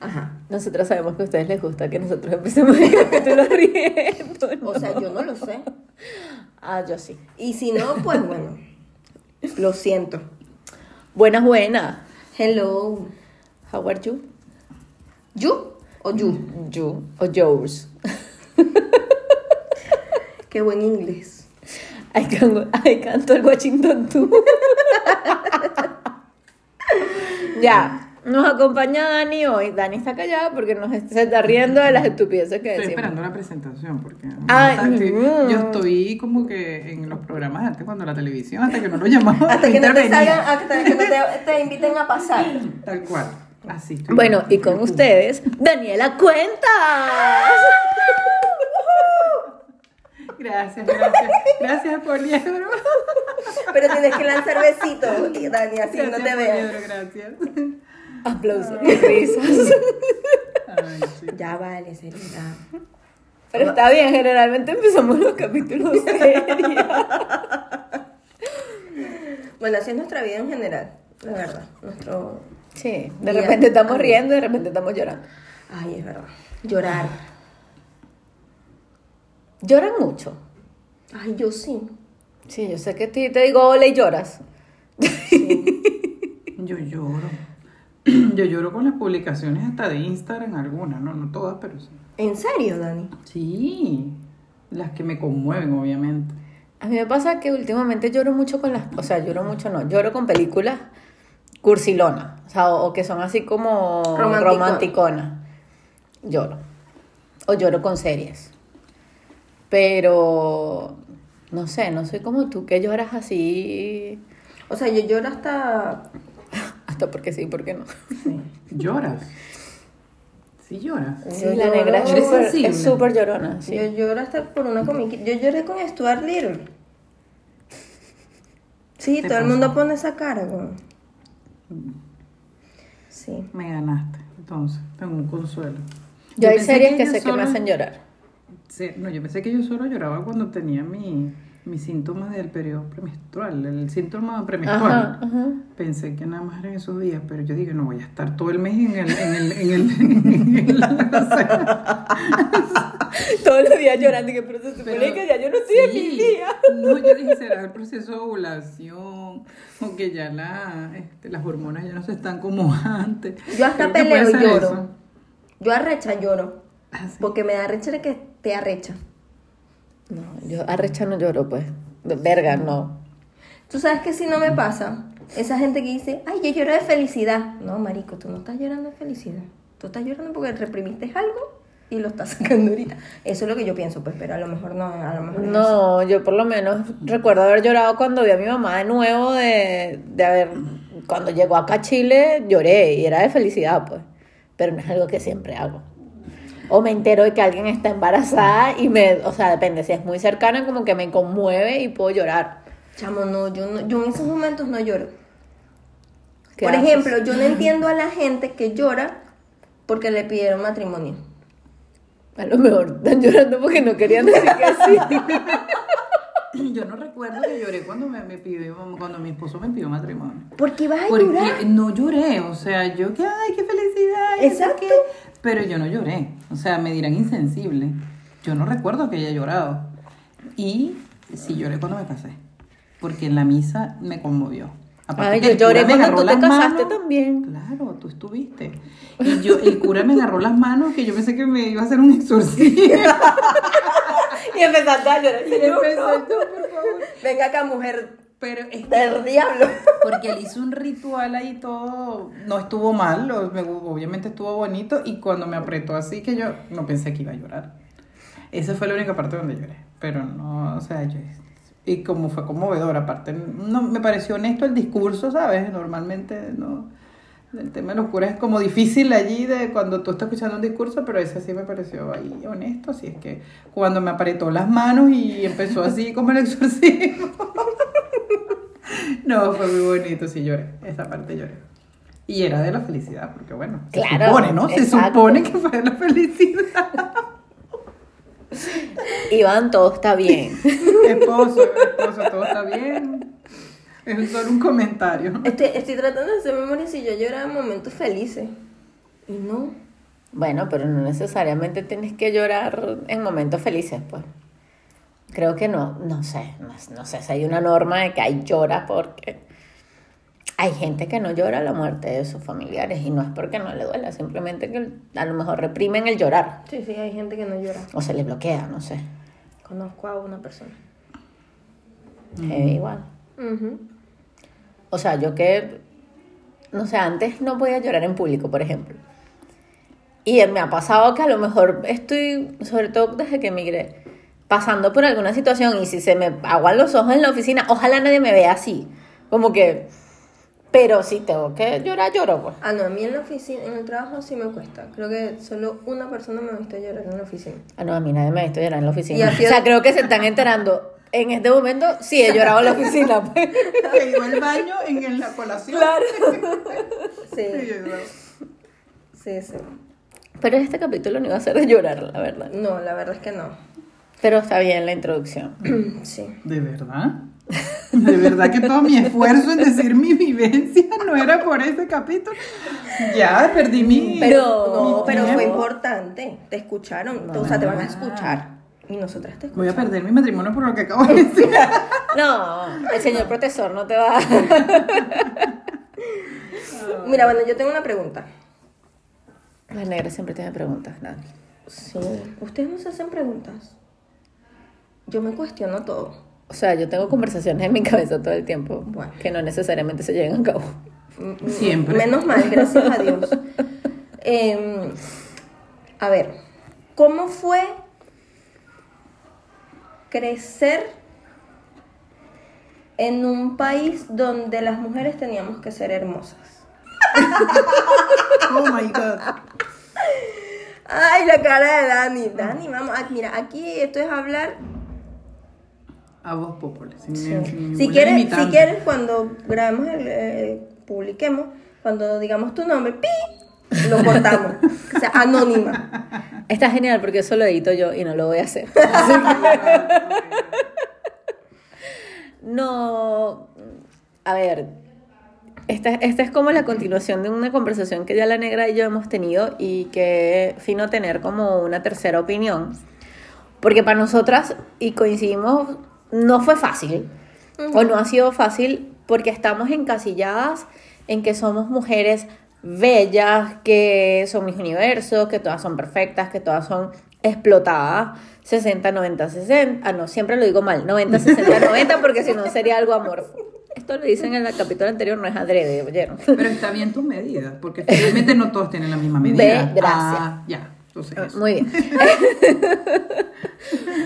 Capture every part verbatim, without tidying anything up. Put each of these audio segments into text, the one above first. Ajá. Nosotras sabemos que a ustedes les gusta que nosotros empecemos el capítulo riendo, ¿no? O sea, yo no lo sé. Ah, yo sí. Y si no, pues bueno, lo siento. Buenas, buenas. Hello. How are you? You o you? You o yours. Qué buen inglés. I can, I can talk Washington too. Ya. Nos acompaña Dani hoy. Dani está callada porque nos se está riendo de las estupideces que decimos. Estoy esperando la presentación porque Ay, hasta, estoy, uh, yo estoy como que en los programas antes cuando la televisión, hasta que no lo llamamos. Hasta que no te salgan, hasta que no te, te inviten a pasar. Tal cual. Así estoy. Bueno, y con ustedes, Daniela Cuentas. Gracias, gracias. Gracias, Poliedro. Pero tienes que lanzar besitos, Dani, así gracias, no te veas. Gracias, gracias. Aplausos y risas. Ay, sí. Ya vale, seriedad. Pero no, está bien, generalmente empezamos los capítulos serios. Bueno, así es nuestra vida en general, la verdad. Nuestro sí, de día. Repente estamos riendo y de repente estamos llorando. Ay, es verdad. Llorar. ¿Lloran mucho? Ay, yo sí. Sí, yo sé que te, te digo hola y lloras. Sí. Yo lloro. Yo lloro con las publicaciones hasta de Instagram, algunas, no, no todas, pero sí. ¿En serio, Dani? Sí, las que me conmueven, obviamente. A mí me pasa que últimamente lloro mucho con las, o sea, lloro mucho no, lloro con películas cursilonas, o sea, o, o que son así como romanticonas, romanticona. Lloro, o lloro con series, pero no sé, no soy como tú que lloras así. O sea, yo lloro hasta... porque sí, porque no. Sí. ¿Lloras? Sí, lloras. Sí, la lloro, negra es súper llorona. Sí. Yo lloro hasta por una comiquita. Yo lloré con Stuart Little. Sí, todo pasó? El mundo pone esa cara. ¿No? Sí. Me ganaste, entonces. Tengo un consuelo. Yo, yo hay series que, que sé solo... que me hacen llorar. Sí, no, yo pensé que yo solo lloraba cuando tenía mi... mis síntomas del periodo premenstrual, el síntoma premenstrual. Ajá, ajá. Pensé que nada más eran esos días, pero yo dije, no voy a estar todo el mes en el... En el, en el, en el, en el todos los días llorando, que proceso se supone que ya yo no estoy sí, en mis días. No, yo dije, será el proceso de ovulación, o que ya la, este, las hormonas ya no se están como antes. Yo hasta peleo y lloro. Eso. Yo arrecha lloro, ah, ¿sí? Porque me da arrecha de que te arrecha. No, yo arrecha no lloro, pues. De verga, no. ¿Tú sabes que si no me pasa? Esa gente que dice, ay, yo lloro de felicidad. No, marico, tú no estás llorando de felicidad. Tú estás llorando porque reprimiste algo y lo estás sacando ahorita. Eso es lo que yo pienso, pues, pero a lo mejor no, a lo mejor no. No, yo por lo menos recuerdo haber llorado cuando vi a mi mamá de nuevo de, de haber... Cuando llegó acá a Chile, lloré y era de felicidad, pues. Pero no es algo que siempre hago. O me entero de que alguien está embarazada y me... O sea, depende. Si es muy cercana, como que me conmueve y puedo llorar. Chamo, no. Yo, no, yo en esos momentos no lloro. Por haces? Ejemplo, yo no entiendo a la gente que llora porque le pidieron matrimonio. A lo mejor están llorando porque no querían decir que sí. Yo no recuerdo que lloré cuando me, me pidió, cuando mi esposo me pidió matrimonio. ¿Por qué ibas a porque llorar? No lloré. O sea, yo que... ¡Ay, qué felicidad! Exacto. Que... Pero yo no lloré, o sea, me dirán insensible. Yo no recuerdo que haya llorado. Y sí lloré cuando me casé, porque en la misa me conmovió. Aparte Ay, yo lloré cuando tú te casaste manos, también. Claro, tú estuviste. Y yo, el cura me agarró las manos, que yo pensé que me iba a hacer un exorcismo. Y empezaste a llorar. Y empezó, tú, por favor. Venga acá, mujer. Pero es que, del diablo. Porque él hizo un ritual ahí todo, no estuvo mal, lo, me, obviamente estuvo bonito, y cuando me apretó así que yo no pensé que iba a llorar. Esa fue la única parte donde lloré, pero no, o sea, yo, y como fue conmovedor, aparte, no, me pareció honesto el discurso, ¿sabes? Normalmente, no, el tema de los curas es como difícil allí de cuando tú estás escuchando un discurso, pero ese sí me pareció ahí honesto, así es que cuando me apretó las manos y empezó así como el exorcismo... No, fue muy bonito, sí lloré, esa parte lloré. Y era de la felicidad, porque bueno, claro, se supone, ¿no? Exacto. Se supone que fue de la felicidad. Iván, todo está bien. Esposo, esposo, todo está bien. Es solo un comentario. Estoy, estoy tratando de hacer memoria si yo lloraba en momentos felices. Y no. Bueno, pero no necesariamente tienes que llorar en momentos felices, pues. Creo que no, no sé, no, no sé si hay una norma de que hay llora porque... Hay gente que no llora la muerte de sus familiares y no es porque no le duela, simplemente que a lo mejor reprimen el llorar. Sí, sí, hay gente que no llora. O se les bloquea, no sé. Conozco a una persona. Mm-hmm. Eh, igual. Uh-huh. O sea, yo que... No sé, antes no podía llorar en público, por ejemplo. Y me ha pasado que a lo mejor estoy, sobre todo desde que emigré, pasando por alguna situación y si se me aguan los ojos en la oficina, ojalá nadie me vea así. Como que... Pero si tengo que llorar, lloro, pues. Ah, no, a mí en la oficina, en el trabajo sí me cuesta. Creo que solo una persona me ha visto llorar en la oficina. Ah, no, a mí nadie me ha visto llorar en la oficina. O sea, creo que se están enterando. En este momento sí he llorado en la oficina. Pues. Se iba al baño en la colación. Claro. Sí. Sí, sí. Pero en este capítulo no iba a ser de llorar, la verdad. No, la verdad es que no. Pero está bien la introducción. Sí. ¿De verdad? De verdad que todo mi esfuerzo en decir mi vivencia no era por ese capítulo. Ya, perdí mi... Pero, mi no, pero fue importante. Te escucharon. No, o sea, te van a escuchar. Y nosotras te escuchamos. Voy a perder mi matrimonio por lo que acabo de decir. No, el señor protector no te va a... Mira, bueno, yo tengo una pregunta. Las negras siempre tienen preguntas, Nani. Sí. Ustedes no se hacen preguntas. Yo me cuestiono todo. O sea, yo tengo conversaciones en mi cabeza todo el tiempo, bueno, que no necesariamente se llegan a cabo. Siempre. Menos mal, gracias a Dios. Eh, a ver, ¿cómo fue crecer en un país donde las mujeres teníamos que ser hermosas? Oh my God. Ay, la cara de Dani. Dani, vamos, mira, aquí esto es hablar... A voz popular. Sin sí. sin si, quieres, si quieres, cuando grabemos, el, eh, publiquemos, cuando digamos tu nombre, ¡pi! Lo cortamos. O sea, anónima. Está genial porque eso lo edito yo y no lo voy a hacer. No, a ver, esta, esta es como la continuación de una conversación que ya la negra y yo hemos tenido y que fino tener como una tercera opinión. Porque para nosotras, y coincidimos... No fue fácil, uh-huh. o no ha sido fácil, porque estamos encasilladas en que somos mujeres bellas, que son mis universos, que todas son perfectas, que todas son explotadas, sesenta, noventa, sesenta, ah no, siempre lo digo mal, noventa, sesenta, noventa, porque si no sería algo amorfo. Esto lo dicen en el capítulo anterior, no es adrede, ¿oyeron? Pero está bien tus medidas, porque realmente no todos tienen la misma medida. De, gracias. Ah, ya. Entonces, muy bien.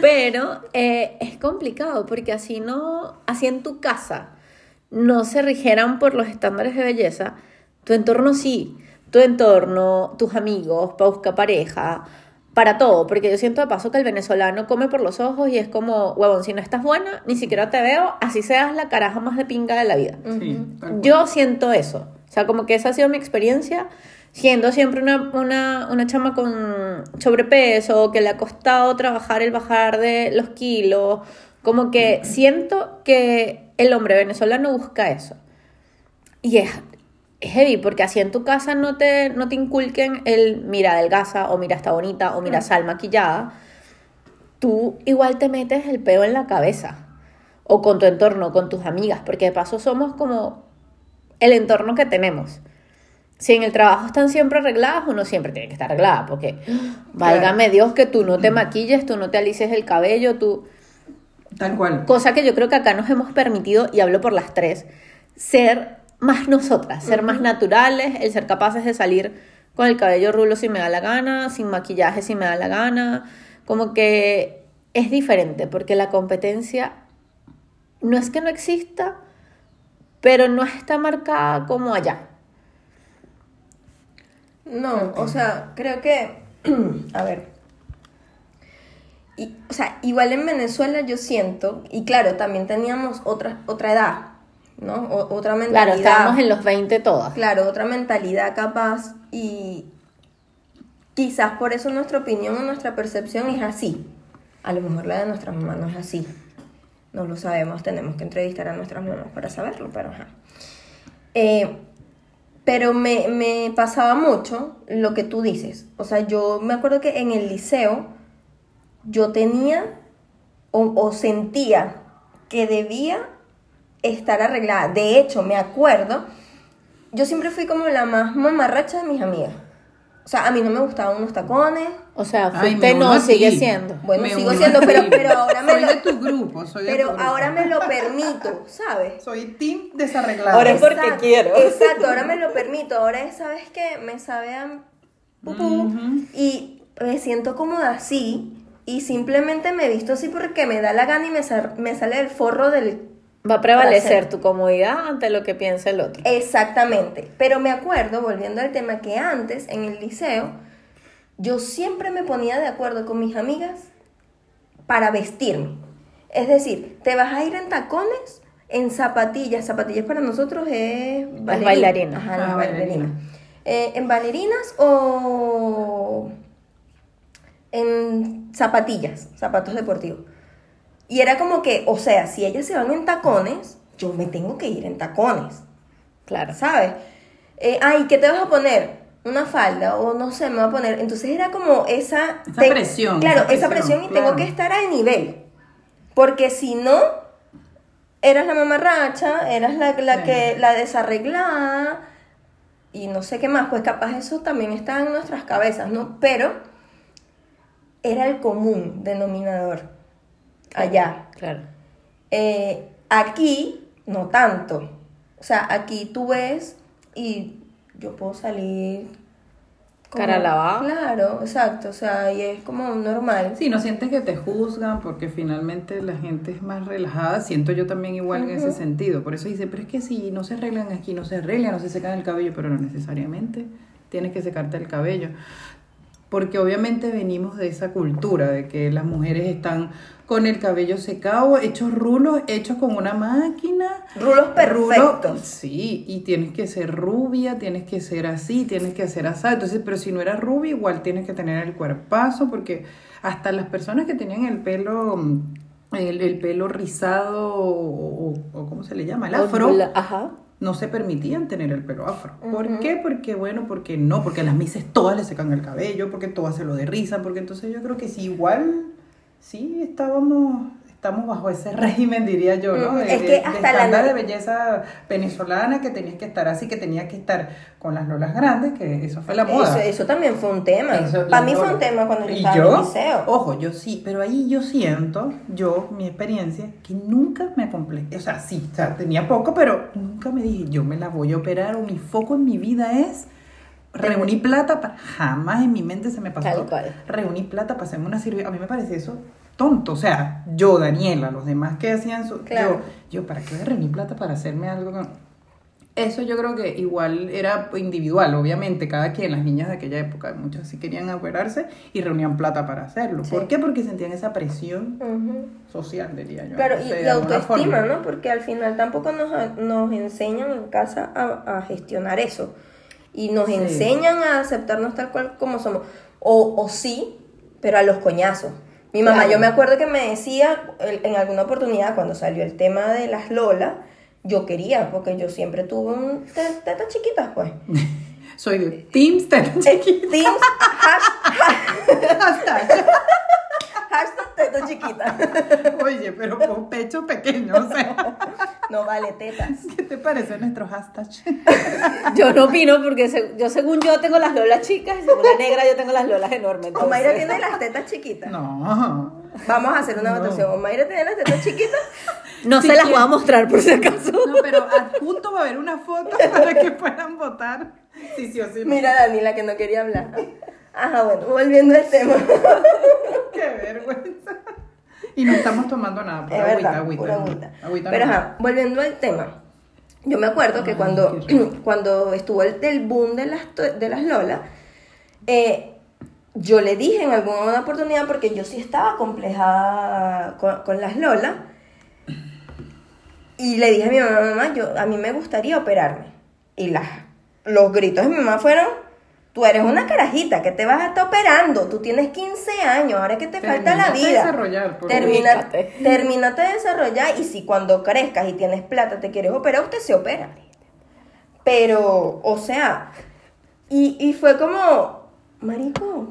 Pero eh, es complicado porque así no, así en tu casa no se rigieran por los estándares de belleza, tu entorno sí, tu entorno, tus amigos, para buscar pareja, para todo, porque yo siento de paso que el venezolano come por los ojos y es como, huevón, si no estás buena, ni siquiera te veo, así seas la caraja más de pinga de la vida. Sí, uh-huh. Yo siento eso, o sea, como que esa ha sido mi experiencia. Siendo siempre una, una, una chama con sobrepeso, que le ha costado trabajar el bajar de los kilos, como que siento que el hombre venezolano busca eso. Y es, es heavy, porque así en tu casa no te, no te inculquen el mira adelgaza, o mira está bonita, o mira sal maquillada. Tú igual te metes el peo en la cabeza, o con tu entorno, con tus amigas, porque de paso somos como el entorno que tenemos. Si en el trabajo están siempre arregladas, uno siempre tiene que estar arreglada, porque válgame Dios que tú no te maquilles, tú no te alices el cabello, tú... Tal cual. Cosa que yo creo que acá nos hemos permitido, y hablo por las tres, ser más nosotras, ser más naturales, el ser capaces de salir con el cabello rulo si me da la gana, sin maquillaje si me da la gana, como que es diferente, porque la competencia no es que no exista, pero no está marcada como allá. No, o sea, creo que, a ver, y, o sea, igual en Venezuela yo siento, y claro, también teníamos otra, otra edad, ¿no? O, otra mentalidad. Claro, estábamos en los veinte todas. Claro, otra mentalidad capaz, y quizás por eso nuestra opinión o nuestra percepción es así. A lo mejor la de nuestra mamá no es así. no lo sabemos, tenemos que entrevistar a nuestras mamás para saberlo, pero ajá. Eh, pero me, me pasaba mucho lo que tú dices. O sea, yo me acuerdo que en el liceo yo tenía o, o sentía que debía estar arreglada. De hecho, me acuerdo, yo siempre fui como la más mamarracha de mis amigas. O sea, a mí no me gustaban unos tacones. O sea, fuiste no, sigue siendo. Bueno, me sigo siendo, pero, pero ahora me soy lo... Soy de tu grupo, soy de Pero tu ahora grupo. Me lo permito, ¿sabes? Soy team desarreglada. Ahora es porque exacto, quiero. Exacto, ahora me lo permito. Ahora es, ¿sabes qué? Me sabe a pupú. Uh-huh. Y me siento cómoda así. Y simplemente me visto así porque me da la gana y me, sal... me sale el forro del... Va a prevalecer tu comodidad ante lo que piensa el otro. Exactamente. Pero me acuerdo, volviendo al tema, que antes, en el liceo, yo siempre me ponía de acuerdo con mis amigas para vestirme. Es decir, te vas a ir en tacones, en zapatillas. Zapatillas para nosotros es... Bailarina. Las bailarinas. Ajá, las ah, bailarinas. Eh, en bailarinas o en zapatillas, zapatos deportivos. Y era como que, o sea, si ellas se van en tacones, yo me tengo que ir en tacones. Claro. ¿Sabes? Eh, ay, ¿qué te vas a poner? Una falda, o no sé, me voy a poner... Entonces era como esa... Esa te... presión. Claro, esa presión, esa presión y claro. Tengo que estar al nivel. Porque si no, eras la mamarracha, eras la, la, sí. que, la desarreglada, y no sé qué más. Pues capaz eso también está en nuestras cabezas, ¿no? Pero era el común denominador. Allá. Claro. Eh, aquí, no tanto. O sea, aquí tú ves y yo puedo salir... Como, cara lavada. Claro, exacto. O sea, y es como normal. Sí, no sientes que te juzgan porque finalmente la gente es más relajada. Siento yo también igual uh-huh. en ese sentido. Por eso dice, pero es que si no se arreglan aquí, no se arreglan, no se secan el cabello, pero no necesariamente tienes que secarte el cabello. Porque obviamente venimos de esa cultura de que las mujeres están con el cabello secado, hechos rulos, hechos con una máquina. Rulos perfectos. Rulo, sí, y tienes que ser rubia, tienes que ser así, tienes que ser así. Entonces, pero si no eras rubia, igual tienes que tener el cuerpazo, porque hasta las personas que tenían el pelo... El, el pelo rizado o, o ¿cómo se le llama? El afro. Ajá. No se permitían tener el pelo afro. ¿Por uh-huh. qué? Porque, bueno, porque no, porque a las mises todas le secan el cabello, porque todas se lo derrizan, porque entonces yo creo que si igual, sí, estábamos, estamos bajo ese régimen, diría yo, ¿no? Uh-huh. De, es que de, hasta de estándar la... de belleza venezolana, que tenías que estar así, que tenías que estar con las lolas grandes, que eso fue la moda. Eso, eso también fue un tema. Eso, Para mí lola. fue un tema cuando yo estaba yo, en el liceo. Ojo, yo sí, pero ahí yo siento, yo, mi experiencia, que nunca me completé. O sea, sí, o sea, tenía poco, pero nunca me dije, yo me la voy a operar, o mi foco en mi vida es... Reuní plata, para... jamás en mi mente se me pasó. Tal cual. Reuní plata para hacerme una cirugía. A mí me parece eso tonto. O sea, yo, Daniela, los demás que hacían su... Claro. Yo, yo, ¿para qué voy a reunir plata para hacerme algo? Con... Eso yo creo que igual era individual, obviamente. Cada quien, las niñas de aquella época, muchas sí querían operarse y reunían plata para hacerlo. Sí. ¿Por qué? Porque sentían esa presión uh-huh. social, diría yo. Claro, no sé, y la autoestima, ¿no? Porque al final tampoco nos, nos enseñan en casa a, a gestionar eso. Y nos sí. enseñan a aceptarnos tal cual como somos. O, o sí, pero a los coñazos. Mi mamá, claro. yo me acuerdo que me decía, en alguna oportunidad, cuando salió el tema de las lolas, yo quería, porque yo siempre tuve un tetas chiquitas, pues. Soy de teams tetas chiquitas. Teams, hashtag. Hashtag. Hashtag tetas chiquitas. Oye, pero con pecho pequeño, o sea... No vale tetas. ¿Qué te parece nuestro hashtag? Yo no opino porque se, yo según yo tengo las lolas chicas y según la negra yo tengo las lolas enormes. Entonces... Omaira tiene las tetas chiquitas. No. Vamos a hacer una no. votación. Omaira tiene las tetas chiquitas. No sí, se las voy a mostrar por si acaso. No, pero adjunto va a haber una foto para que puedan votar. Sí, sí o sí. Mira no. Daniela que no quería hablar. Ajá, bueno, volviendo al tema. Qué vergüenza. Y no estamos tomando nada, por agüita, agüita, agüita. agüita. Pero ajá, volviendo al tema, yo me acuerdo que Ay, cuando, cuando estuvo el del boom de las, de las lolas, eh, yo le dije en alguna oportunidad, porque yo sí estaba complejada con, con las lolas, y le dije a mi mamá, mamá, yo, a mí me gustaría operarme. Y las, los gritos de mi mamá fueron, Tú eres una carajita que te vas a estar operando. Tú tienes quince años, ahora es que te terminate falta la vida. De desarrollar, por Termina, terminate de desarrollar. Y si cuando crezcas y tienes plata te quieres operar, usted se opera. Pero, o sea, y, y fue como, marico,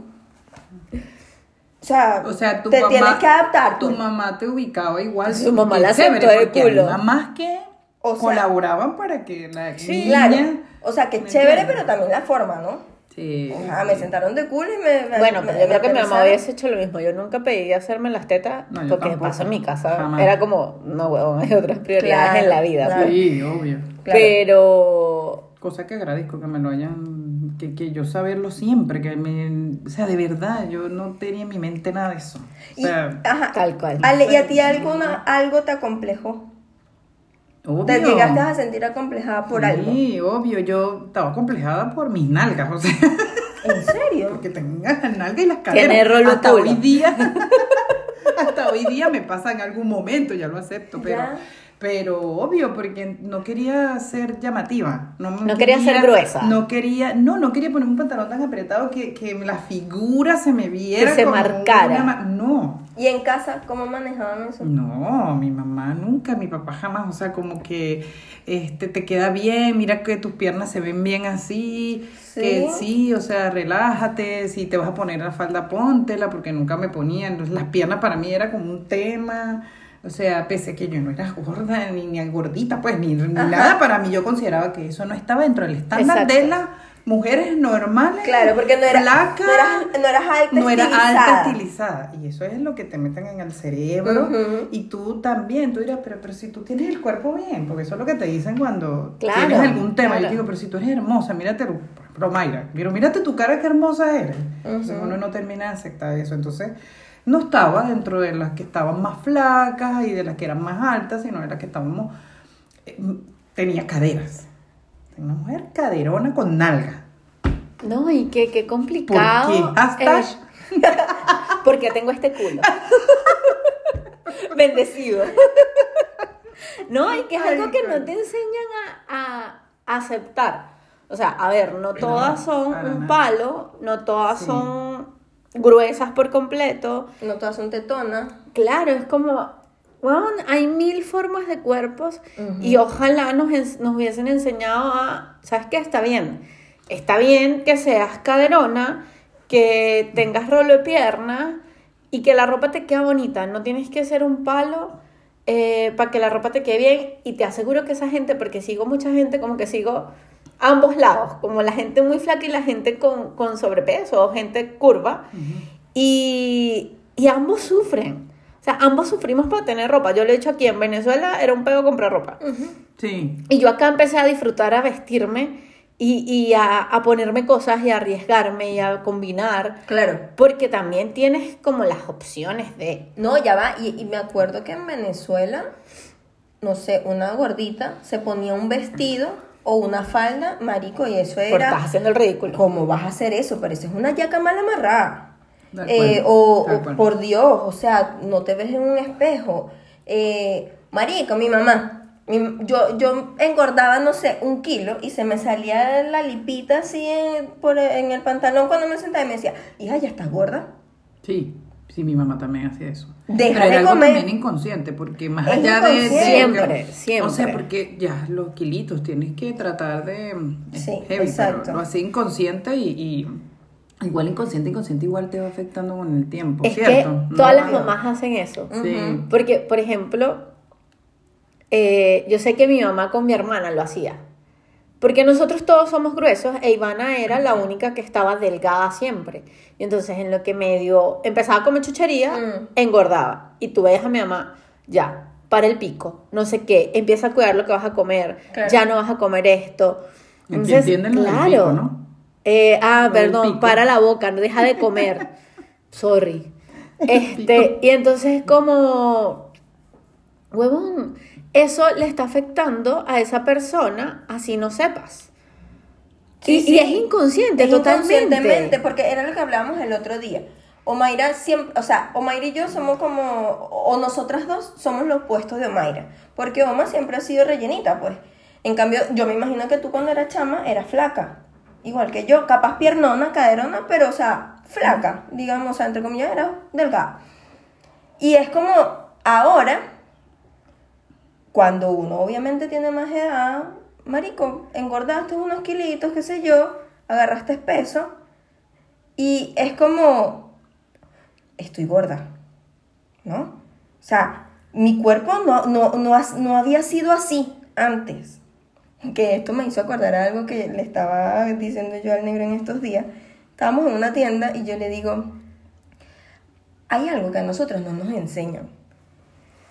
o sea, o sea tu te mamá, tienes que adaptar. Tu mamá te ubicaba igual. Su mamá la aceptó de culo. Mamás que o sea, colaboraban para que la sí, niña... Claro. O sea, que chévere, entiendo. Pero también la forma, ¿no? Sí. Ajá, me sentaron de culo y me... Bueno, me, pero yo creo que mi mamá hubiese hecho lo mismo. Yo nunca pedí hacerme las tetas, no, porque de paso en mi casa jamás. Era como, no, huevón, hay otras prioridades claro, en la vida. Claro. Pues. Sí, obvio. Claro. Pero... Cosa que agradezco que me lo hayan... Que, que yo saberlo siempre, que me... O sea, de verdad, yo no tenía en mi mente nada de eso. O sea, y, ajá, tal cual. Ale, ¿y a ti alguna, algo te acomplejó? Obvio. Te llegaste a sentir acomplejada por sí, algo. Sí, obvio, yo estaba acomplejada por mis nalgas, o sea. ¿En serio? Porque tengo las nalgas y las caderas. Hasta culo. Hoy día. Hasta hoy día me pasa en algún momento, ya lo acepto, pero ¿ya? Pero obvio, porque no quería ser llamativa. No, no quería, quería ser gruesa. No quería, no, no quería poner un pantalón tan apretado que, que la figura se me viera. Que se como marcara. Una, no. ¿Y en casa cómo manejaban eso? No, mi mamá nunca, mi papá jamás. O sea, como que este te queda bien, mira que tus piernas se ven bien así. ¿Sí? Que sí, o sea, relájate. Si te vas a poner la falda, póntela, porque nunca me ponían. Entonces, las piernas para mí era como un tema... O sea, pese a que yo no era gorda, ni, ni gordita, pues, ni, ni nada, para mí yo consideraba que eso no estaba dentro del estándar exacto. De las mujeres normales. Claro, porque no eras flaca, no eras, no eras alta, no era alta estilizada. Y eso es lo que te meten en el cerebro. Uh-huh. Y tú también, tú dirás, pero, pero si tú tienes el cuerpo bien, porque eso es lo que te dicen cuando claro, tienes algún tema. Claro. Yo digo, pero si tú eres hermosa, mírate, pero Mayra, pero mírate tu cara, qué hermosa eres. Uh-huh. O sea, uno no termina de aceptar eso, entonces... No estaba dentro de las que estaban más flacas y de las que eran más altas, sino de las que estábamos... Eh, tenía caderas. Una mujer caderona con nalga. No, y qué, qué complicado. ¿Por qué? Hasta... Eh, porque tengo este culo. Bendecido. No, y que es algo que no te enseñan a, a aceptar. O sea, a ver, no todas son un palo, no todas sí. Son... gruesas por completo. No todas son tetonas. Claro, es como, bueno, hay mil formas de cuerpos uh-huh. Y ojalá nos, nos hubiesen enseñado a, ¿sabes qué? Está bien. Está bien que seas caderona, que tengas rolo de pierna y que la ropa te queda bonita. No tienes que ser un palo eh, para que la ropa te quede bien. Y te aseguro que esa gente, porque sigo mucha gente, como que sigo... ambos lados, como la gente muy flaca y la gente con, con sobrepeso o gente curva, uh-huh. y, y ambos sufren, o sea, ambos sufrimos para tener ropa. Yo lo he dicho aquí, en Venezuela era un pego comprar ropa, uh-huh. Sí. Y yo acá empecé a disfrutar, a vestirme y, y a, a ponerme cosas y a arriesgarme y a combinar, claro, porque también tienes como las opciones de... No, ya va, y, y me acuerdo que en Venezuela, no sé, una gordita se ponía un vestido... o una falda, marico, y eso era... Porque estás haciendo el ridículo. ¿Cómo vas a hacer eso? Pero eso es una yaca mal amarrada. Eh, o, o, por Dios, o sea, no te ves en un espejo. Eh, marico, mi mamá, mi, yo, yo engordaba, no sé, un kilo, y se me salía la lipita así en, por, en el pantalón cuando me sentaba, y me decía, hija, ¿ya estás gorda? Sí. Sí, mi mamá también hacía eso. Deja pero era de algo comer. También inconsciente, porque más es allá de... Siempre, de, siempre. O sea, porque ya los kilitos tienes que tratar de... Sí, heavy, exacto. Lo hacía inconsciente y, y... Igual inconsciente, inconsciente igual te va afectando con el tiempo, es ¿cierto? Es que no, todas las mamás hacen eso. Sí. Uh-huh. Porque, por ejemplo, eh, yo sé que mi mamá con mi hermana lo hacía. Porque nosotros todos somos gruesos e Ivana era la única que estaba delgada siempre. Y entonces en lo que medio empezaba a comer chuchería, mm. engordaba. Y tú veías a mi mamá, ya, para el pico, no sé qué, empieza a cuidar lo que vas a comer, claro. Ya no vas a comer esto. Entonces, entienden lo claro, del pico, ¿no? Eh, ah, lo perdón, para la boca, no deja de comer. Sorry. Este, y entonces como, huevón... Eso le está afectando a esa persona, así no sepas. Sí, y, sí. Y es inconsciente, es totalmente. Inconscientemente, porque era lo que hablábamos el otro día. Omaira siempre, o sea, Omaira y yo somos como, o nosotras dos somos los opuestos de Omaira. Porque Oma siempre ha sido rellenita, pues. En cambio, yo me imagino que tú cuando eras chama eras flaca. igual que yo, capaz piernona, caderona, pero, o sea, flaca, digamos, o sea, entre comillas, era delgada. Y es como ahora, cuando uno obviamente tiene más edad, marico, engordaste unos kilitos, qué sé yo, agarraste peso, y es como, estoy gorda, ¿no? O sea, mi cuerpo no, no, no, no había sido así antes. Que esto me hizo acordar algo que le estaba diciendo yo al negro en estos días. Estábamos en una tienda y yo le digo, hay algo que a nosotros no nos enseñan.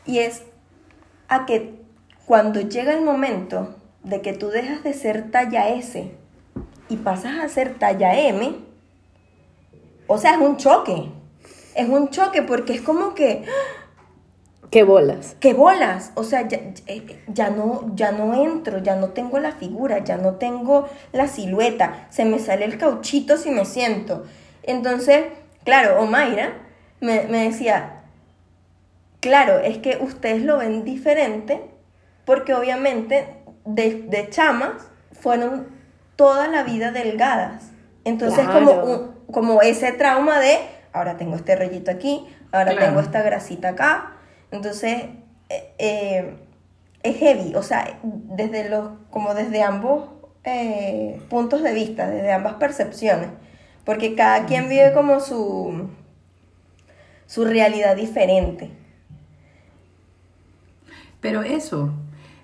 Y es a que cuando llega el momento de que tú dejas de ser talla S y pasas a ser talla M, o sea, es un choque. Es un choque porque es como que... ¿Qué bolas? ¿Qué bolas? O sea, ya, ya, no, ya no entro, ya no tengo la figura, ya no tengo la silueta. Se me sale el cauchito si me siento. Entonces, claro, Omaira me, me decía, claro, es que ustedes lo ven diferente porque obviamente de, de chamas fueron toda la vida delgadas. Entonces, claro. como, un, como ese trauma de, ahora tengo este rollito aquí, ahora claro. tengo esta grasita acá. Entonces, eh, eh, es heavy, o sea, desde los, como desde ambos eh, puntos de vista, desde ambas percepciones, porque cada quien vive como su, su realidad diferente. Pero eso,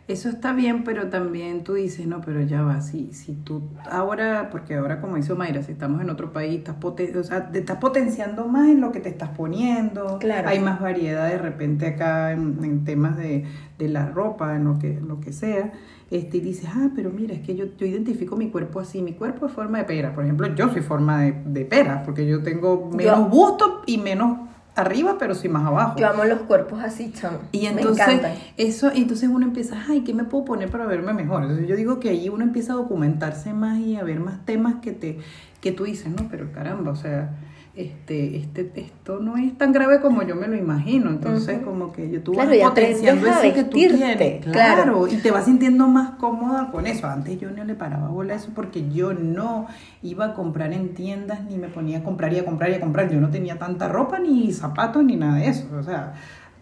eso está bien, pero también tú dices, no, pero ya va, si, si tú ahora, porque ahora como hizo Mayra, si estamos en otro país, estás poten- o sea, te estás potenciando más en lo que te estás poniendo, claro. Hay más variedad de repente acá en, en temas de, de la ropa, en lo que, en lo que sea, este, y dices, ah, pero mira, es que yo, yo identifico mi cuerpo así, mi cuerpo es forma de pera, por ejemplo, yo soy forma de, de pera, porque yo tengo menos yo. busto y menos... arriba, pero sí más abajo. Yo amo los cuerpos así, chamo. Y entonces, me encanta. Eso, entonces uno empieza, ay, ¿qué me puedo poner para verme mejor? Entonces yo digo que ahí uno empieza a documentarse más y a ver más temas que te, que tú dices, no, pero caramba, o sea, este, este, esto no es tan grave como yo me lo imagino. Entonces, uh-huh. como que yo tú claro, vas potenciando eso que tú tienes. Claro, claro. Y te vas sintiendo más cómoda con eso. Antes yo no le paraba bola a eso porque yo no iba a comprar en tiendas ni me ponía a comprar y a comprar y a comprar. Yo no tenía tanta ropa ni zapatos ni nada de eso. O sea,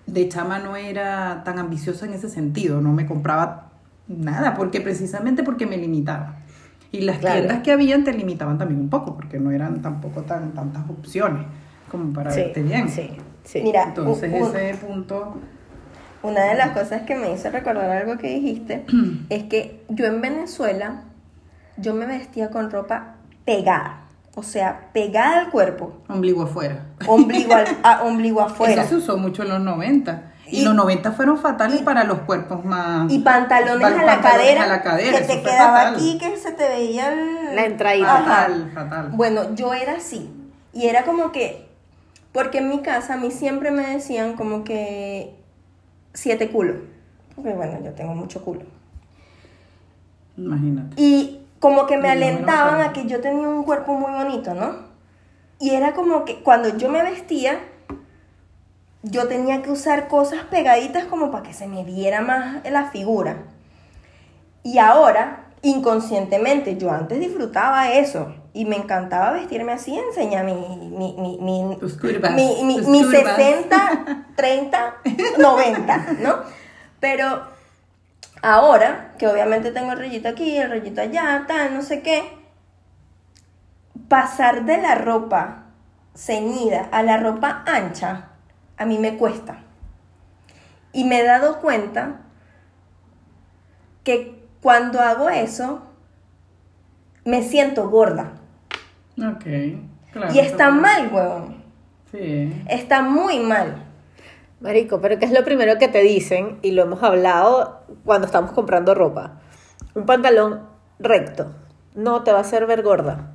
de chama no era tan ambiciosa en ese sentido. No me compraba nada porque precisamente porque me limitaba. Y las claro. tiendas que habían te limitaban también un poco, porque no eran tampoco tan tantas opciones como para sí, verte bien. Sí, sí. Mira, entonces un, un, ese punto... Una de las cosas que me hizo recordar algo que dijiste es que yo en Venezuela, yo me vestía con ropa pegada. O sea, pegada al cuerpo. Ombligo afuera. Ombligo, al, a, ombligo afuera. Eso se usó mucho en los noventa. Y, y los noventa fueron fatales y, para los cuerpos más... Y pantalones, a, pantalones la cadera, a la cadera, que te quedaba fatal. Aquí, que se te veía... El... La entradita. Fatal, fatal. Bueno, yo era así. Y era como que... Porque en mi casa a mí siempre me decían como que... Siete culos. Porque bueno, yo tengo mucho culo. Imagínate. Y como que me Imagínate. alentaban a que yo tenía un cuerpo muy bonito, ¿no? Y era como que cuando yo me vestía... Yo tenía que usar cosas pegaditas como para que se me viera más la figura. Y ahora, inconscientemente, yo antes disfrutaba eso. Y me encantaba vestirme así, enseñar mi, mi, mi, mi, tus curvas, mi, mi, tus mi curvas. sesenta, treinta, noventa, ¿no? Pero ahora, que obviamente tengo el rollito aquí, el rollito allá, tal, no sé qué. Pasar de la ropa ceñida a la ropa ancha... A mí me cuesta. Y me he dado cuenta que cuando hago eso, me siento gorda. Ok, claro. Y está mal, huevón. Sí. Está muy mal. Marico, pero ¿qué es lo primero que te dicen? Y lo hemos hablado cuando estamos comprando ropa. Un pantalón recto. No te va a hacer ver gorda.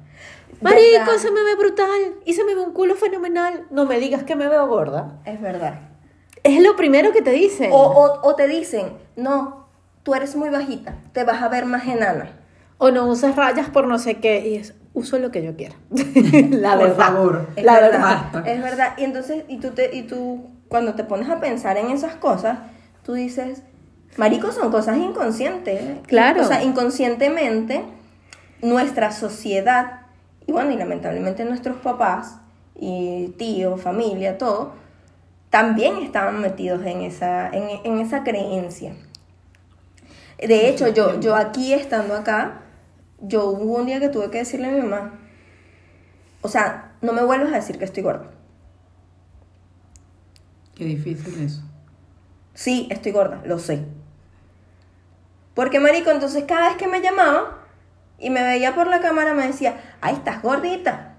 Marico, se me ve brutal y se me ve un culo fenomenal. No me digas que me veo gorda. Es verdad. Es lo primero que te dicen. O, o, o te dicen, no, tú eres muy bajita, te vas a ver más enana. O no usas rayas por no sé qué. Y es, uso lo que yo quiera. La por verdad. Favor. Es La verdad. verdad. Es verdad. Y entonces, y tú, te, y tú cuando te pones a pensar en esas cosas, tú dices, marico, son cosas inconscientes. Claro. O sea, inconscientemente... nuestra sociedad, y bueno, y lamentablemente nuestros papás, y tíos, familia, todo, también estaban metidos en esa, en, en esa creencia. De hecho, yo, yo aquí, estando acá, yo hubo un día que tuve que decirle a mi mamá, o sea, no me vuelvas a decir que estoy gorda. Qué difícil eso. Sí, estoy gorda, lo sé. Porque, marico, entonces cada vez que me llamaba y me veía por la cámara me decía, ay, estás gordita.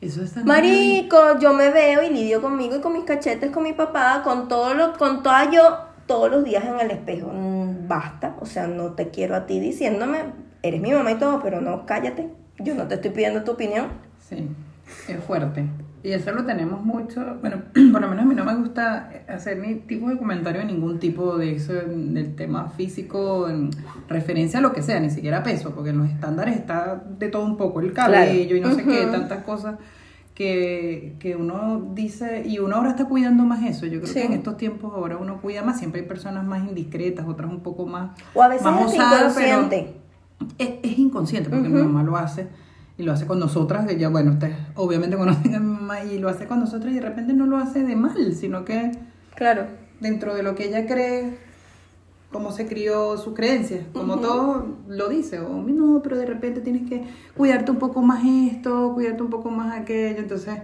Eso está marico, bien. Yo me veo y lidio conmigo y con mis cachetes, con mi papá, con todo lo, con toda yo, todos los días en el espejo. Basta, o sea, no te quiero a ti diciéndome, eres mi mamá y todo, pero no, cállate. Yo no te estoy pidiendo tu opinión. Sí, es fuerte. Y eso lo tenemos mucho, bueno, por lo menos a mí no me gusta hacer ni tipo de comentario de ningún tipo de eso, del tema físico, en referencia a lo que sea, ni siquiera peso, porque en los estándares está de todo un poco, el cabello claro. Y no uh-huh. sé qué, tantas cosas que, que uno dice, y uno ahora está cuidando más eso, yo creo sí. que en estos tiempos ahora uno cuida más, siempre hay personas más indiscretas, otras un poco más o a veces más es osadas, inconsciente. Es, es inconsciente, porque uh-huh. mi mamá lo hace. Y lo hace con nosotras, ella, bueno, ustedes obviamente conocen a mi mamá, y lo hace con nosotras y de repente no lo hace de mal, sino que claro, dentro de lo que ella cree, cómo se crió sus creencias, como uh-huh. todo lo dice, o no, pero de repente tienes que cuidarte un poco más esto, cuidarte un poco más aquello, entonces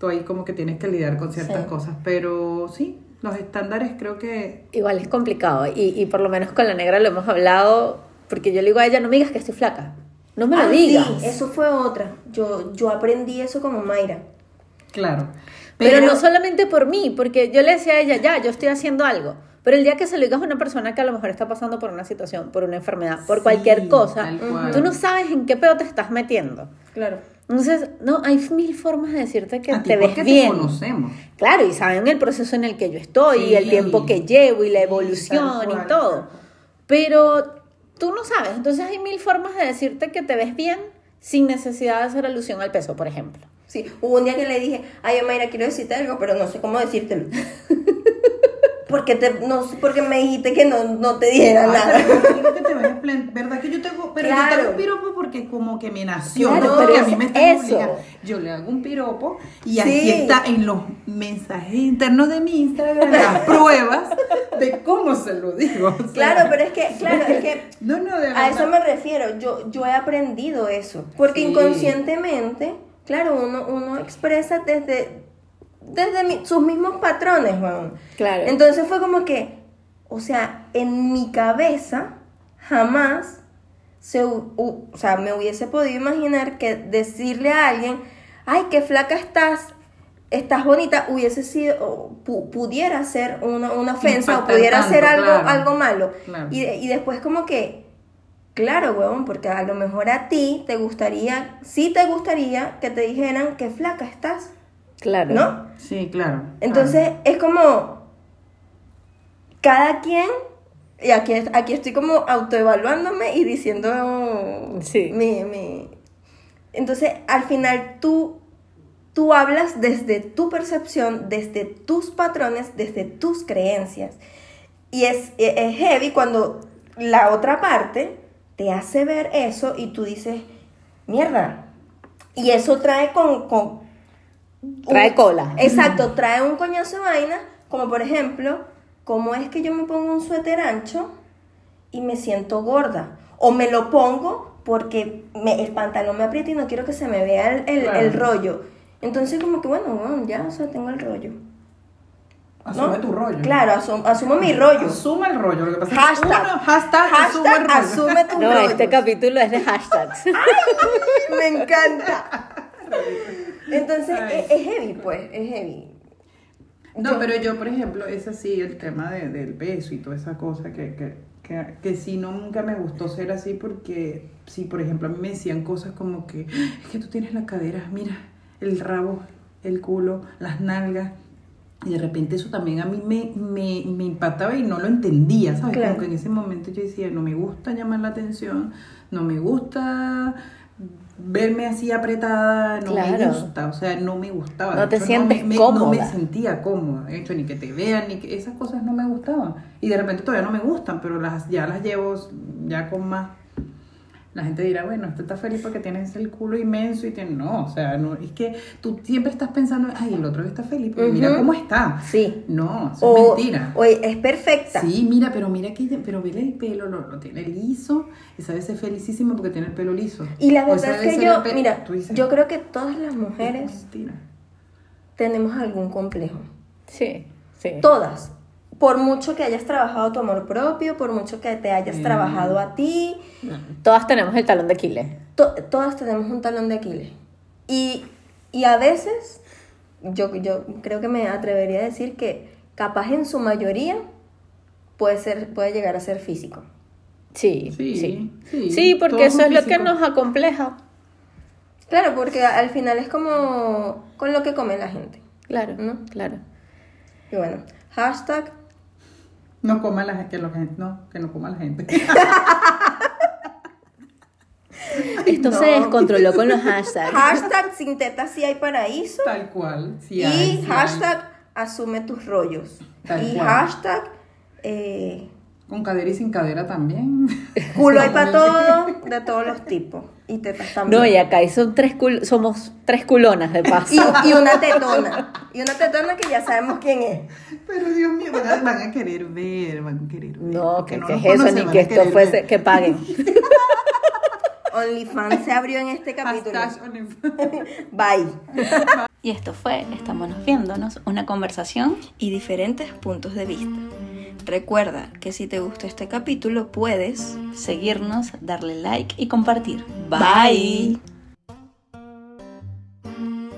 tú ahí como que tienes que lidiar con ciertas sí. cosas, pero sí, los estándares creo que... Igual es complicado, y, y por lo menos con la negra lo hemos hablado, porque yo le digo a ella, no me digas que estoy flaca. No me lo ah, digas. Sí, eso fue otra. Yo, yo aprendí eso como Mayra. Claro. Pero... pero no solamente por mí, porque yo le decía a ella, ya, yo estoy haciendo algo. Pero el día que se lo digas a una persona que a lo mejor está pasando por una situación, por una enfermedad, por sí, cualquier cosa, tú no sabes en qué pedo te estás metiendo. Claro. Entonces, no, hay mil formas de decirte que a te ves bien. Te conocemos. Claro, y saben el proceso en el que yo estoy, sí, y el tiempo que llevo, y la evolución, sí, y todo. Pero... tú no sabes, entonces hay mil formas de decirte que te ves bien sin necesidad de hacer alusión al peso, por ejemplo. Sí, hubo un día que le dije, ay, Mayra, quiero decirte algo, pero no sé cómo decírtelo. porque, te, no, porque me dijiste que no, no te diera ay, nada. Pero que te ves esplen- ¿Verdad que yo te hago? Pero claro. Yo te hago un piropo porque como que me nació, claro, ¿no? Porque es a mí me está obligando. Yo le hago un piropo y sí. Aquí está en los mensajes internos de mi Instagram las pruebas de cómo se lo digo. O sea, claro, pero es que, claro, es que no, no, de a eso me refiero. Yo, yo he aprendido eso. Porque sí. Inconscientemente, claro, uno, uno expresa desde... desde mi, sus mismos patrones, weón. Claro. Entonces fue como que, o sea, en mi cabeza jamás se, u, u, o sea, me hubiese podido imaginar que decirle a alguien, ay, qué flaca estás, estás bonita, hubiese sido, pu, pudiera ser una, una ofensa. Impactante, o pudiera ser algo, claro. algo malo. Claro. Y, y después como que, claro, weón, porque a lo mejor a ti te gustaría, sí te gustaría que te dijeran qué flaca estás. Claro. ¿No? Sí, claro. Entonces, claro. Es como cada quien, y aquí, aquí estoy como autoevaluándome y diciendo oh, sí. mi, mi. Entonces, al final tú, tú hablas desde tu percepción, desde tus patrones, desde tus creencias. Y es, es heavy cuando la otra parte te hace ver eso y tú dices, mierda. Y eso trae con... con trae cola. Exacto, trae un coñazo de vainas, como por ejemplo, ¿cómo es que yo me pongo un suéter ancho y me siento gorda? O me lo pongo porque me, el pantalón me aprieta y no quiero que se me vea el, el, claro. el rollo. Entonces como que bueno, bueno, ya, o sea, tengo el rollo. Asume ¿no? tu rollo. Claro, asum- asumo mi rollo. Asume el rollo. Lo que pasa hashtag. Es que uno, hashtag. Hashtag asume, asume tu no, rollo. No, este capítulo es de hashtags. ¡Ay! Me encanta. Entonces es, es heavy, pues, es heavy. No, yo, pero yo, por ejemplo, es así el tema de, del peso y toda esa cosa que, que, que, que sí, no, nunca me gustó ser así porque, sí, por ejemplo, a mí me decían cosas como que, es que tú tienes la cadera, mira, el rabo, el culo, las nalgas. Y de repente eso también a mí me, me, me impactaba y no lo entendía, ¿sabes? Claro. Como que en ese momento yo decía, no me gusta llamar la atención, no me gusta... verme así apretada no claro. me gusta, o sea, no me gustaba. No te hecho, sientes no me, cómoda. No me sentía cómoda, de hecho, ni que te vean, ni que esas cosas no me gustaban. Y de repente todavía no me gustan, pero las ya las llevo ya con más, La gente dirá, bueno, tú estás feliz porque tienes el culo inmenso y tienes... No, o sea, no, es que tú siempre estás pensando, ay, el otro está feliz, pero uh-huh. mira cómo está. Sí. No, eso o, es mentira. O es perfecta. Sí, mira, pero mira que ella, pero vele el pelo, lo, lo tiene liso, y sabe ser felicísimo porque tiene el pelo liso. Y la verdad es que yo, pe- mira, dices, yo creo que todas las mujeres tenemos algún complejo. Sí, sí. Todas. Por mucho que hayas trabajado tu amor propio, por mucho que te hayas mm. trabajado a ti. Mm. Todas tenemos el talón de Aquiles. To- todas tenemos un talón de Aquiles. Y, y a veces, yo, yo creo que me atrevería a decir que capaz en su mayoría puede, ser, puede llegar a ser físico. Sí, sí, sí. Sí, sí, porque eso es lo que nos acompleja. Claro, porque al final es como con lo que come la gente. Claro, ¿no? Claro. Y bueno, hashtag... No coma la gente, que, los, no, que no coma la gente. Esto no. Se descontroló con los hashtags. Hashtag sin tetas si hay paraíso. Tal cual. Si hay, y si hashtag hay. Asume tus rollos. Tal y cual. Hashtag... Eh, con cadera y sin cadera también. Culo hay para todo, de todos los tipos. Y tetas también. No, y acá y son tres cul- somos tres culonas de paso. Y, y una tetona. Y una tetona que ya sabemos quién es. Pero Dios mío, van a, van a querer ver, van a querer ver. No, que, que, no que es eso, conoce, ni que esto fuese, ver. Que paguen. OnlyFans se abrió en este capítulo. Bye. Y esto fue, Estámonos Viéndonos, una conversación y diferentes puntos de vista. Recuerda que si te gustó este capítulo puedes seguirnos, darle like y compartir. Bye. Bye.